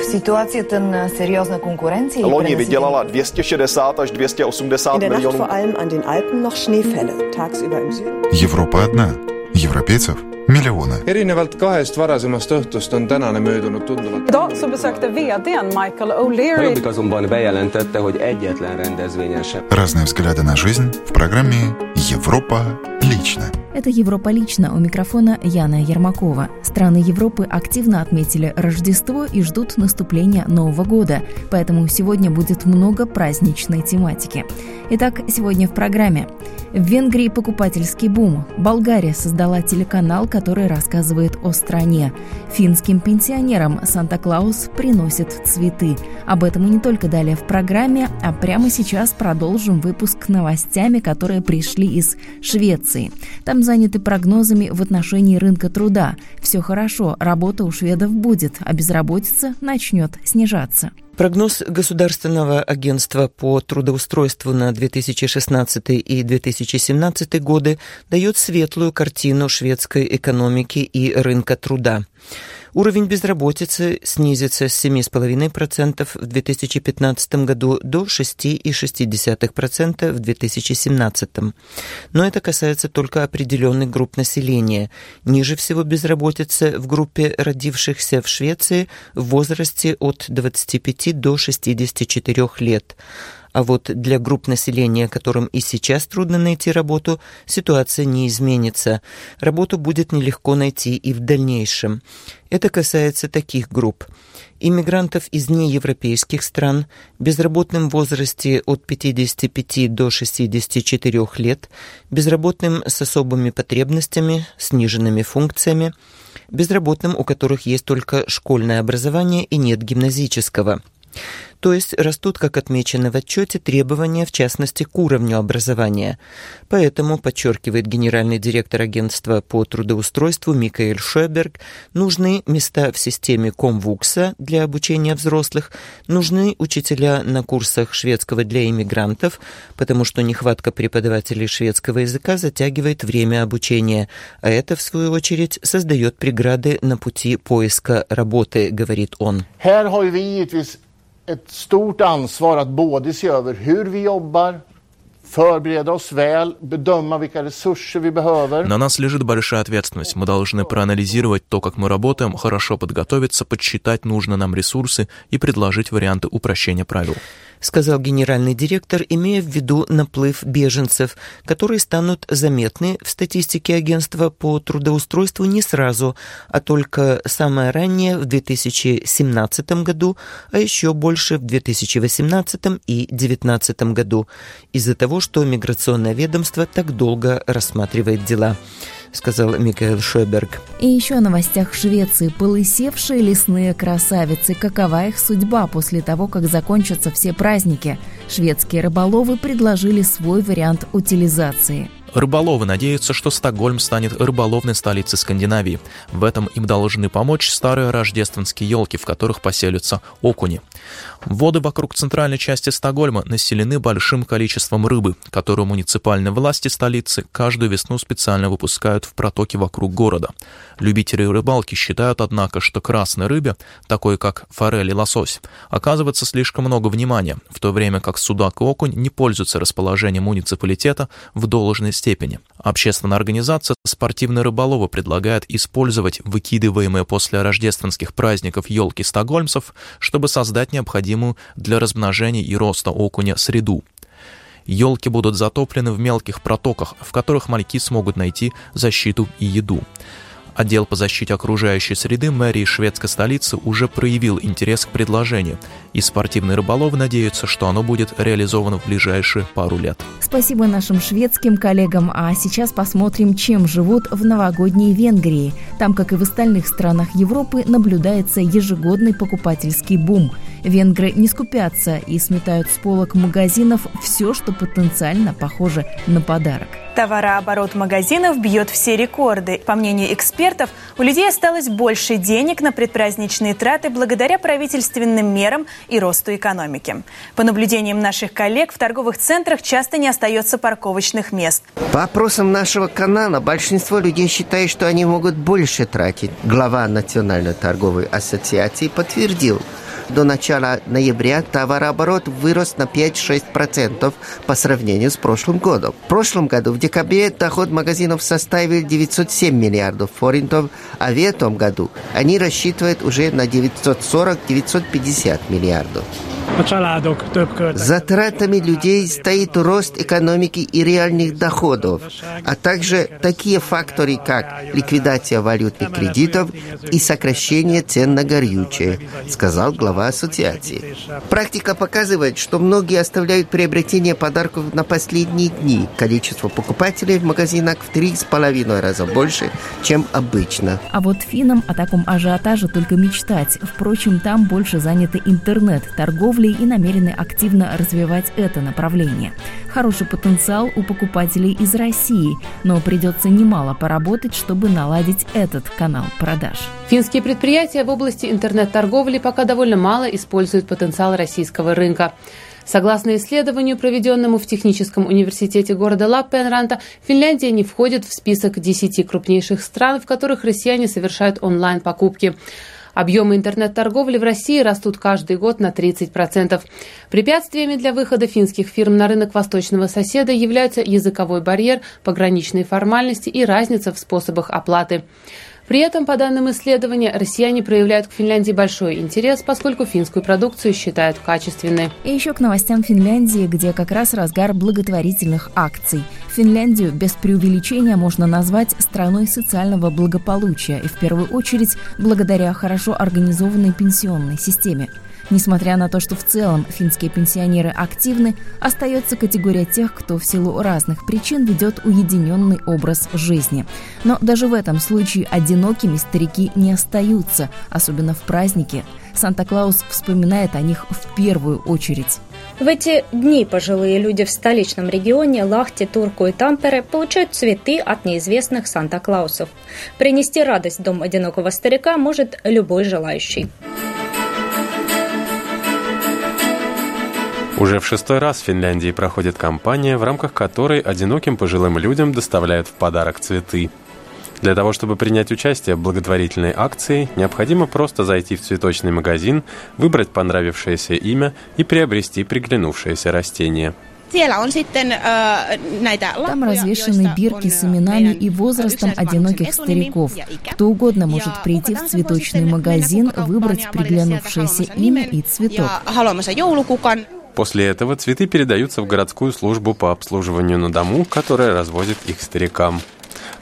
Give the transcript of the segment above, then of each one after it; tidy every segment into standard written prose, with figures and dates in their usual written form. в ситуации серьезной конкуренции. Лони выделала 260 až 280 миллионов. Европа одна. Европейцев миллионы. Разные взгляды на жизнь в программе «Европа лично». Это «Европа лично». У микрофона Яна Ермакова. Страны Европы активно отметили Рождество и ждут наступления Нового года, поэтому сегодня будет много праздничной тематики. Итак, сегодня в программе. В Венгрии покупательский бум. Болгария создала телеканал, который рассказывает о стране. Финским пенсионерам Санта-Клаус приносит цветы. Об этом и не только далее в программе, а прямо сейчас продолжим выпуск новостями, которые пришли из Швеции. Там заняты прогнозами в отношении рынка труда. Все хорошо, работа у шведов будет, а безработица начнет снижаться. Прогноз Государственного агентства по трудоустройству на 2016 и 2017 годы дает светлую картину шведской экономики и рынка труда. Уровень безработицы снизится с 7,5% в 2015 году до 6,6% в 2017. Но это касается только определенных групп населения. Ниже всего безработица в группе родившихся в Швеции в возрасте от 25 до 64 лет. А вот для групп населения, которым и сейчас трудно найти работу, ситуация не изменится. Работу будет нелегко найти и в дальнейшем. Это касается таких групп: иммигрантов из неевропейских стран, безработным в возрасте от 55 до 64 лет, безработным с особыми потребностями, сниженными функциями, безработным, у которых есть только школьное образование и нет гимназического. То есть растут, как отмечено в отчете, требования, в частности, к уровню образования. Поэтому, подчеркивает генеральный директор агентства по трудоустройству Микаэль Шёберг, нужны места в системе Комвукса для обучения взрослых, нужны учителя на курсах шведского для иммигрантов, потому что нехватка преподавателей шведского языка затягивает время обучения, а это, в свою очередь, создает преграды на пути поиска работы, говорит он. Ett stort ansvar att både se över hur vi jobbar, förbereda oss väl, bedöma vilka resurser vi behöver. На нас лежит большая ответственность. Мы должны проанализировать то, как мы работаем, хорошо подготовиться, подсчитать нужные нам ресурсы и предложить варианты упрощения правил. Сказал генеральный директор, имея в виду наплыв беженцев, которые станут заметны в статистике агентства по трудоустройству не сразу, а только самое раннее в 2017 году, а еще больше в 2018 и 2019 году, из-за того, что миграционное ведомство так долго рассматривает дела. Сказал Микаэль Шёберг. И еще о новостях в Швеции. Полысевшие лесные красавицы. Какова их судьба после того, как закончатся все праздники? Шведские рыболовы предложили свой вариант утилизации. Рыболовы надеются, что Стокгольм станет рыболовной столицей Скандинавии. В этом им должны помочь старые рождественские елки, в которых поселятся окуни. Воды вокруг центральной части Стокгольма населены большим количеством рыбы, которую муниципальные власти столицы каждую весну специально выпускают в протоки вокруг города. Любители рыбалки считают, однако, что красной рыбе, такой как форель и лосось, оказывается слишком много внимания, в то время как судак и окунь не пользуются расположением муниципалитета в должной степени. Общественная организация «Спортивные рыболовы» предлагает использовать выкидываемые после рождественских праздников елки стокгольмцев, чтобы создать необходимую для размножения и роста окуня среду. Елки будут затоплены в мелких протоках, в которых моряки смогут найти защиту и еду. Отдел по защите окружающей среды мэрии шведской столицы уже проявил интерес к предложению, и спортивные рыболовы надеются, что оно будет реализовано в ближайшие пару лет. Спасибо нашим шведским коллегам, а сейчас посмотрим, чем живут в новогодней Венгрии. Там, как и в остальных странах Европы, наблюдается ежегодный покупательский бум. Венгры не скупятся и сметают с полок магазинов все, что потенциально похоже на подарок. Товарооборот магазинов бьет все рекорды. По мнению экспертов, у людей осталось больше денег на предпраздничные траты благодаря правительственным мерам и росту экономики. По наблюдениям наших коллег, в торговых центрах часто не остается парковочных мест. По опросам нашего канала, большинство людей считает, что они могут больше тратить. Глава Национальной торговой ассоциации подтвердил. До начала ноября товарооборот вырос на 5-6% по сравнению с прошлым годом. В прошлом году в декабре доход магазинов составил 907 миллиардов форинтов, а в этом году они рассчитывают уже на 940-950 миллиардов. За тратами людей стоит рост экономики и реальных доходов, а также такие факторы, как ликвидация валютных кредитов и сокращение цен на горючее, сказал глава ассоциации. Практика показывает, что многие оставляют приобретение подарков на последние дни. Количество покупателей в магазинах в 3,5 раза больше, чем обычно. А вот финнам о таком ажиотаже только мечтать. Впрочем, там больше заняты интернет, торговля и намерены активно развивать это направление. Хороший потенциал у покупателей из России, но придется немало поработать, чтобы наладить этот канал продаж. Финские предприятия в области интернет-торговли пока довольно мало используют потенциал российского рынка. Согласно исследованию, проведенному в Техническом университете города Лаппенранта, Финляндия не входит в список 10 крупнейших стран, в которых россияне совершают онлайн-покупки. Объемы интернет-торговли в России растут каждый год на 30%. Препятствиями для выхода финских фирм на рынок восточного соседа являются языковой барьер, пограничные формальности и разница в способах оплаты. При этом, по данным исследования, россияне проявляют к Финляндии большой интерес, поскольку финскую продукцию считают качественной. И еще к новостям Финляндии, где как раз разгар благотворительных акций. Финляндию без преувеличения можно назвать страной социального благополучия и в первую очередь благодаря хорошо организованной пенсионной системе. Несмотря на то, что в целом финские пенсионеры активны, остается категория тех, кто в силу разных причин ведет уединенный образ жизни. Но даже в этом случае одинокими старики не остаются, особенно в праздники. Санта-Клаус вспоминает о них в первую очередь. В эти дни пожилые люди в столичном регионе Лахти, Турку и Тампере получают цветы от неизвестных Санта-Клаусов. Принести радость в дом одинокого старика может любой желающий. Уже в 6-й раз в Финляндии проходит кампания, в рамках которой одиноким пожилым людям доставляют в подарок цветы. Для того, чтобы принять участие в благотворительной акции, необходимо просто зайти в цветочный магазин, выбрать понравившееся имя и приобрести приглянувшееся растение. Там развешаны бирки с именами и возрастом одиноких стариков. Кто угодно может прийти в цветочный магазин, выбрать приглянувшееся имя и цветок. После этого цветы передаются в городскую службу по обслуживанию на дому, которая развозит их старикам.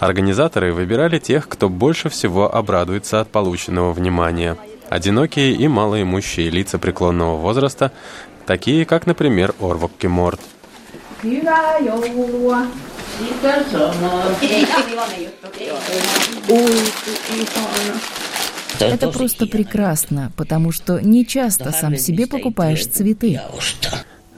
Организаторы выбирали тех, кто больше всего обрадуется от полученного внимания. Одинокие и малоимущие лица преклонного возраста, такие как, например, Орвок Кеморт. Это просто прекрасно, потому что не часто сам себе покупаешь цветы.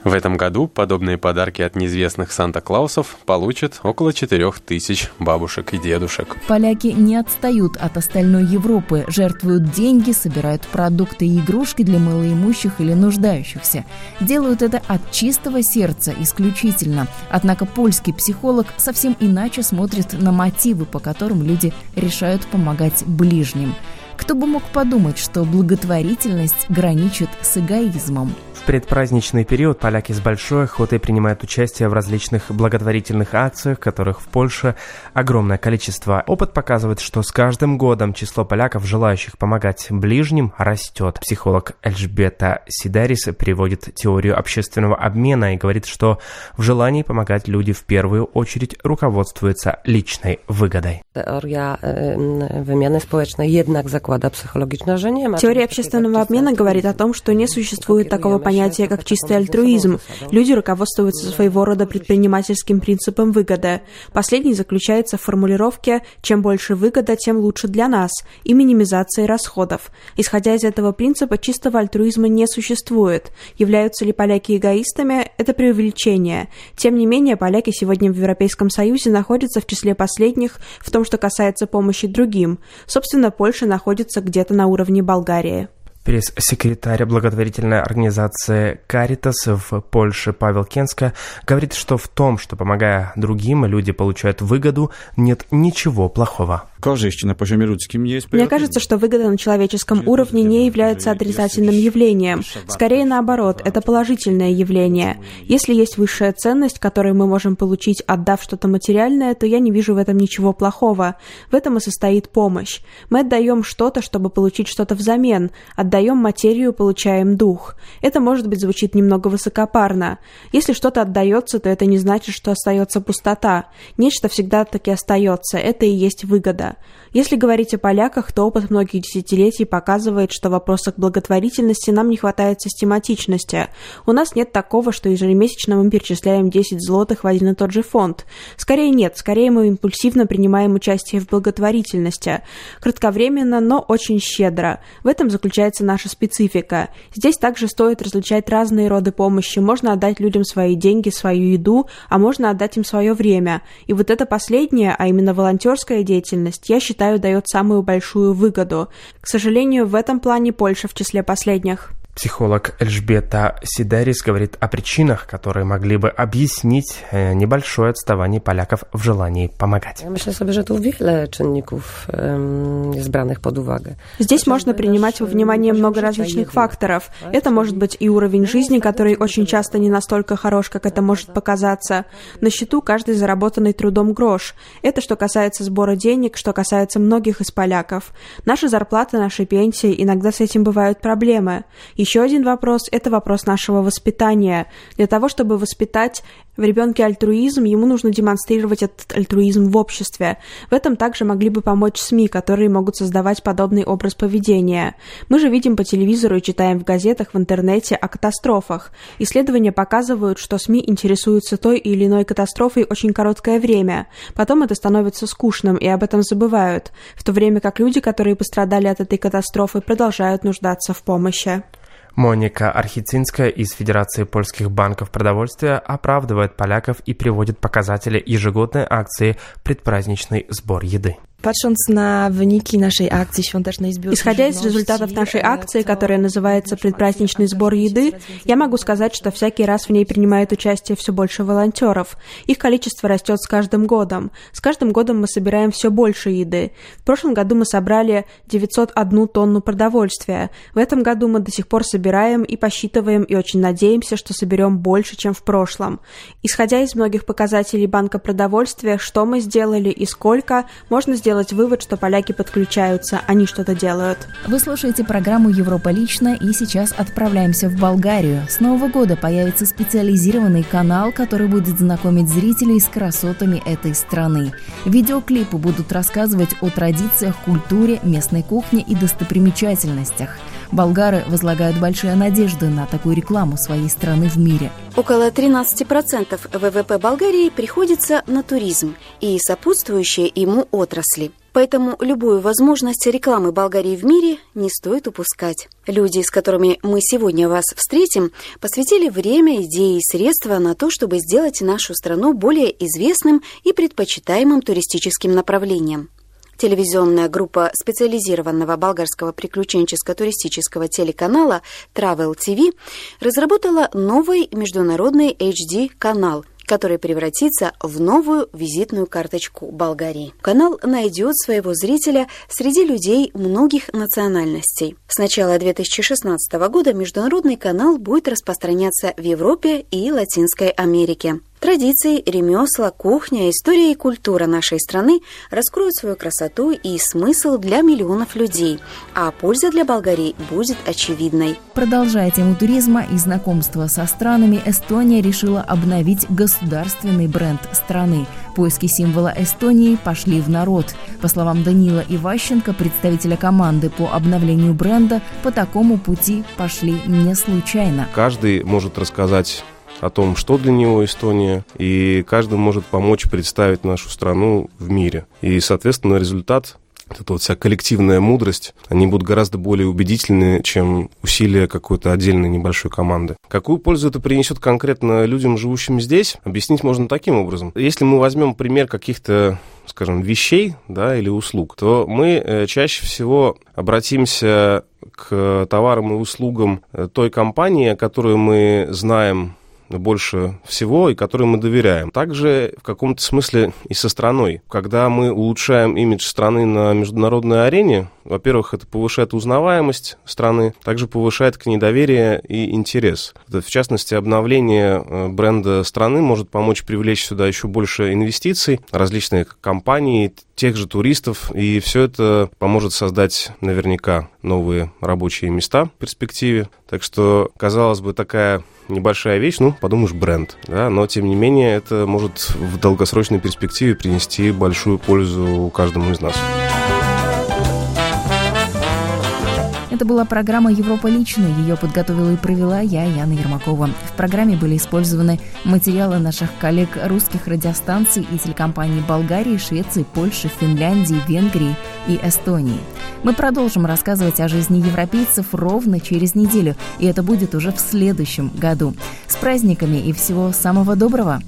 В этом году подобные подарки от неизвестных Санта-Клаусов получат около 4000 бабушек и дедушек. Поляки не отстают от остальной Европы, жертвуют деньги, собирают продукты и игрушки для малоимущих или нуждающихся. Делают это от чистого сердца исключительно. Однако польский психолог совсем иначе смотрит на мотивы, по которым люди решают помогать ближним. Кто бы мог подумать, что благотворительность граничит с эгоизмом? В предпраздничный период поляки с большой охотой принимают участие в различных благотворительных акциях, которых в Польше огромное количество. Опыт показывает, что с каждым годом число поляков, желающих помогать ближним, растет. Психолог Эльжбета Сидарис приводит теорию общественного обмена и говорит, что в желании помогать люди в первую очередь руководствуются личной выгодой. Теория общественного обмена говорит о том, что не существует такого понятия, понятие как чистый альтруизм. Люди руководствуются своего рода предпринимательским принципом выгоды. Последний заключается в формулировке «чем больше выгода, тем лучше для нас» и минимизации расходов. Исходя из этого принципа, чистого альтруизма не существует. Являются ли поляки эгоистами? Это преувеличение. Тем не менее, поляки сегодня в Европейском Союзе находятся в числе последних в том, что касается помощи другим. Собственно, Польша находится где-то на уровне Болгарии. Пресс-секретарь благотворительной организации «Каритас» в Польше Павел Кенска говорит, что в том, что, помогая другим, люди получают выгоду, нет ничего плохого. Мне кажется, что выгода на человеческом уровне не является отрицательным явлением. Скорее наоборот, это положительное явление. Если есть высшая ценность, которую мы можем получить, отдав что-то материальное, то я не вижу в этом ничего плохого. В этом и состоит помощь. Мы отдаем что-то, чтобы получить что-то взамен. Отдаем материю, получаем дух. Это, может быть, звучит немного высокопарно. Если что-то отдается, то это не значит, что остается пустота. Нечто всегда-таки остается. Это и есть выгода. Если говорить о поляках, то опыт многих десятилетий показывает, что в вопросах благотворительности нам не хватает систематичности. У нас нет такого, что ежемесячно мы перечисляем 10 злотых в один и тот же фонд. Скорее нет, скорее мы импульсивно принимаем участие в благотворительности. Кратковременно, но очень щедро. В этом заключается наша специфика. Здесь также стоит различать разные роды помощи. Можно отдать людям свои деньги, свою еду, а можно отдать им свое время. И вот это последнее, а именно волонтерская деятельность, я считаю, дает самую большую выгоду. К сожалению, в этом плане Польша в числе последних. Психолог Эльжбета Сидарис говорит о причинах, которые могли бы объяснить небольшое отставание поляков в желании помогать. Здесь можно принимать во внимание много различных факторов. Это может быть и уровень жизни, который очень часто не настолько хорош, как это может показаться. На счету каждый заработанный трудом грош. Это что касается сбора денег, что касается многих из поляков. Наши зарплаты, наши пенсии, иногда с этим бывают проблемы. Еще один вопрос – это вопрос нашего воспитания. Для того, чтобы воспитать в ребенке альтруизм, ему нужно демонстрировать этот альтруизм в обществе. В этом также могли бы помочь СМИ, которые могут создавать подобный образ поведения. Мы же видим по телевизору и читаем в газетах, в интернете о катастрофах. Исследования показывают, что СМИ интересуются той или иной катастрофой очень короткое время. Потом это становится скучным, и об этом забывают. В то время как люди, которые пострадали от этой катастрофы, продолжают нуждаться в помощи. Моника Архицинская из Федерации польских банков продовольствия оправдывает поляков и приводит показатели ежегодной акции «Предпраздничный сбор еды». Исходя из результатов нашей акции, которая называется «Предпраздничный сбор еды», я могу сказать, что всякий раз в ней принимает участие все больше волонтеров. Их количество растет с каждым годом. С каждым годом мы собираем все больше еды. В прошлом году мы собрали 901 тонну продовольствия. В этом году мы до сих пор собираем и посчитываем, и очень надеемся, что соберем больше, чем в прошлом. Исходя из многих показателей банка продовольствия, что мы сделали и сколько, можно сделать вывод, что поляки подключаются, они что-то делают. Вы слушаете программу «Европа лично» и сейчас отправляемся в Болгарию. С Нового года появится специализированный канал, который будет знакомить зрителей с красотами этой страны. Видеоклипы будут рассказывать о традициях, культуре, местной кухне и достопримечательностях. Болгары возлагают большие надежды на такую рекламу своей страны в мире. Около 13% ВВП Болгарии приходится на туризм и сопутствующие ему отрасли. Поэтому любую возможность рекламы Болгарии в мире не стоит упускать. Люди, с которыми мы сегодня вас встретим, посвятили время, идеи и средства на то, чтобы сделать нашу страну более известным и предпочитаемым туристическим направлением. Телевизионная группа специализированного болгарского приключенческо-туристического телеканала Travel TV разработала новый международный HD-канал, который превратится в новую визитную карточку Болгарии. Канал найдет своего зрителя среди людей многих национальностей. С начала 2016 года международный канал будет распространяться в Европе и Латинской Америке. Традиции, ремесла, кухня, история и культура нашей страны раскроют свою красоту и смысл для миллионов людей, а польза для Болгарии будет очевидной. Продолжая тему туризма и знакомства со странами, Эстония решила обновить государственный бренд страны. Поиски символа Эстонии пошли в народ. По словам Данила Иващенко, представителя команды по обновлению бренда, по такому пути пошли не случайно. Каждый может рассказать о том, что для него Эстония, и каждый может помочь представить нашу страну в мире. И, соответственно, результат, эта вся коллективная мудрость, они будут гораздо более убедительны, чем усилия какой-то отдельной небольшой команды. Какую пользу это принесет конкретно людям, живущим здесь, объяснить можно таким образом. Если мы возьмем пример каких-то, скажем, вещей, да, или услуг, то мы чаще всего обратимся к товарам и услугам той компании, которую мы знаем больше всего и которой мы доверяем. Также в каком-то смысле и со страной. Когда мы улучшаем имидж страны на международной арене, во-первых, это повышает узнаваемость страны, также повышает к ней доверие и интерес. В частности, обновление бренда страны может помочь привлечь сюда еще больше инвестиций, различные компании, тех же туристов, и все это поможет создать наверняка новые рабочие места в перспективе. Так что, казалось бы, такая небольшая вещь, подумаешь, бренд, да, но тем не менее это может в долгосрочной перспективе принести большую пользу каждому из нас. Это была программа «Европа лично». Ее подготовила и провела я, Яна Ермакова. В программе были использованы материалы наших коллег русских радиостанций и телекомпаний Болгарии, Швеции, Польши, Финляндии, Венгрии и Эстонии. Мы продолжим рассказывать о жизни европейцев ровно через неделю, и это будет уже в следующем году. С праздниками и всего самого доброго!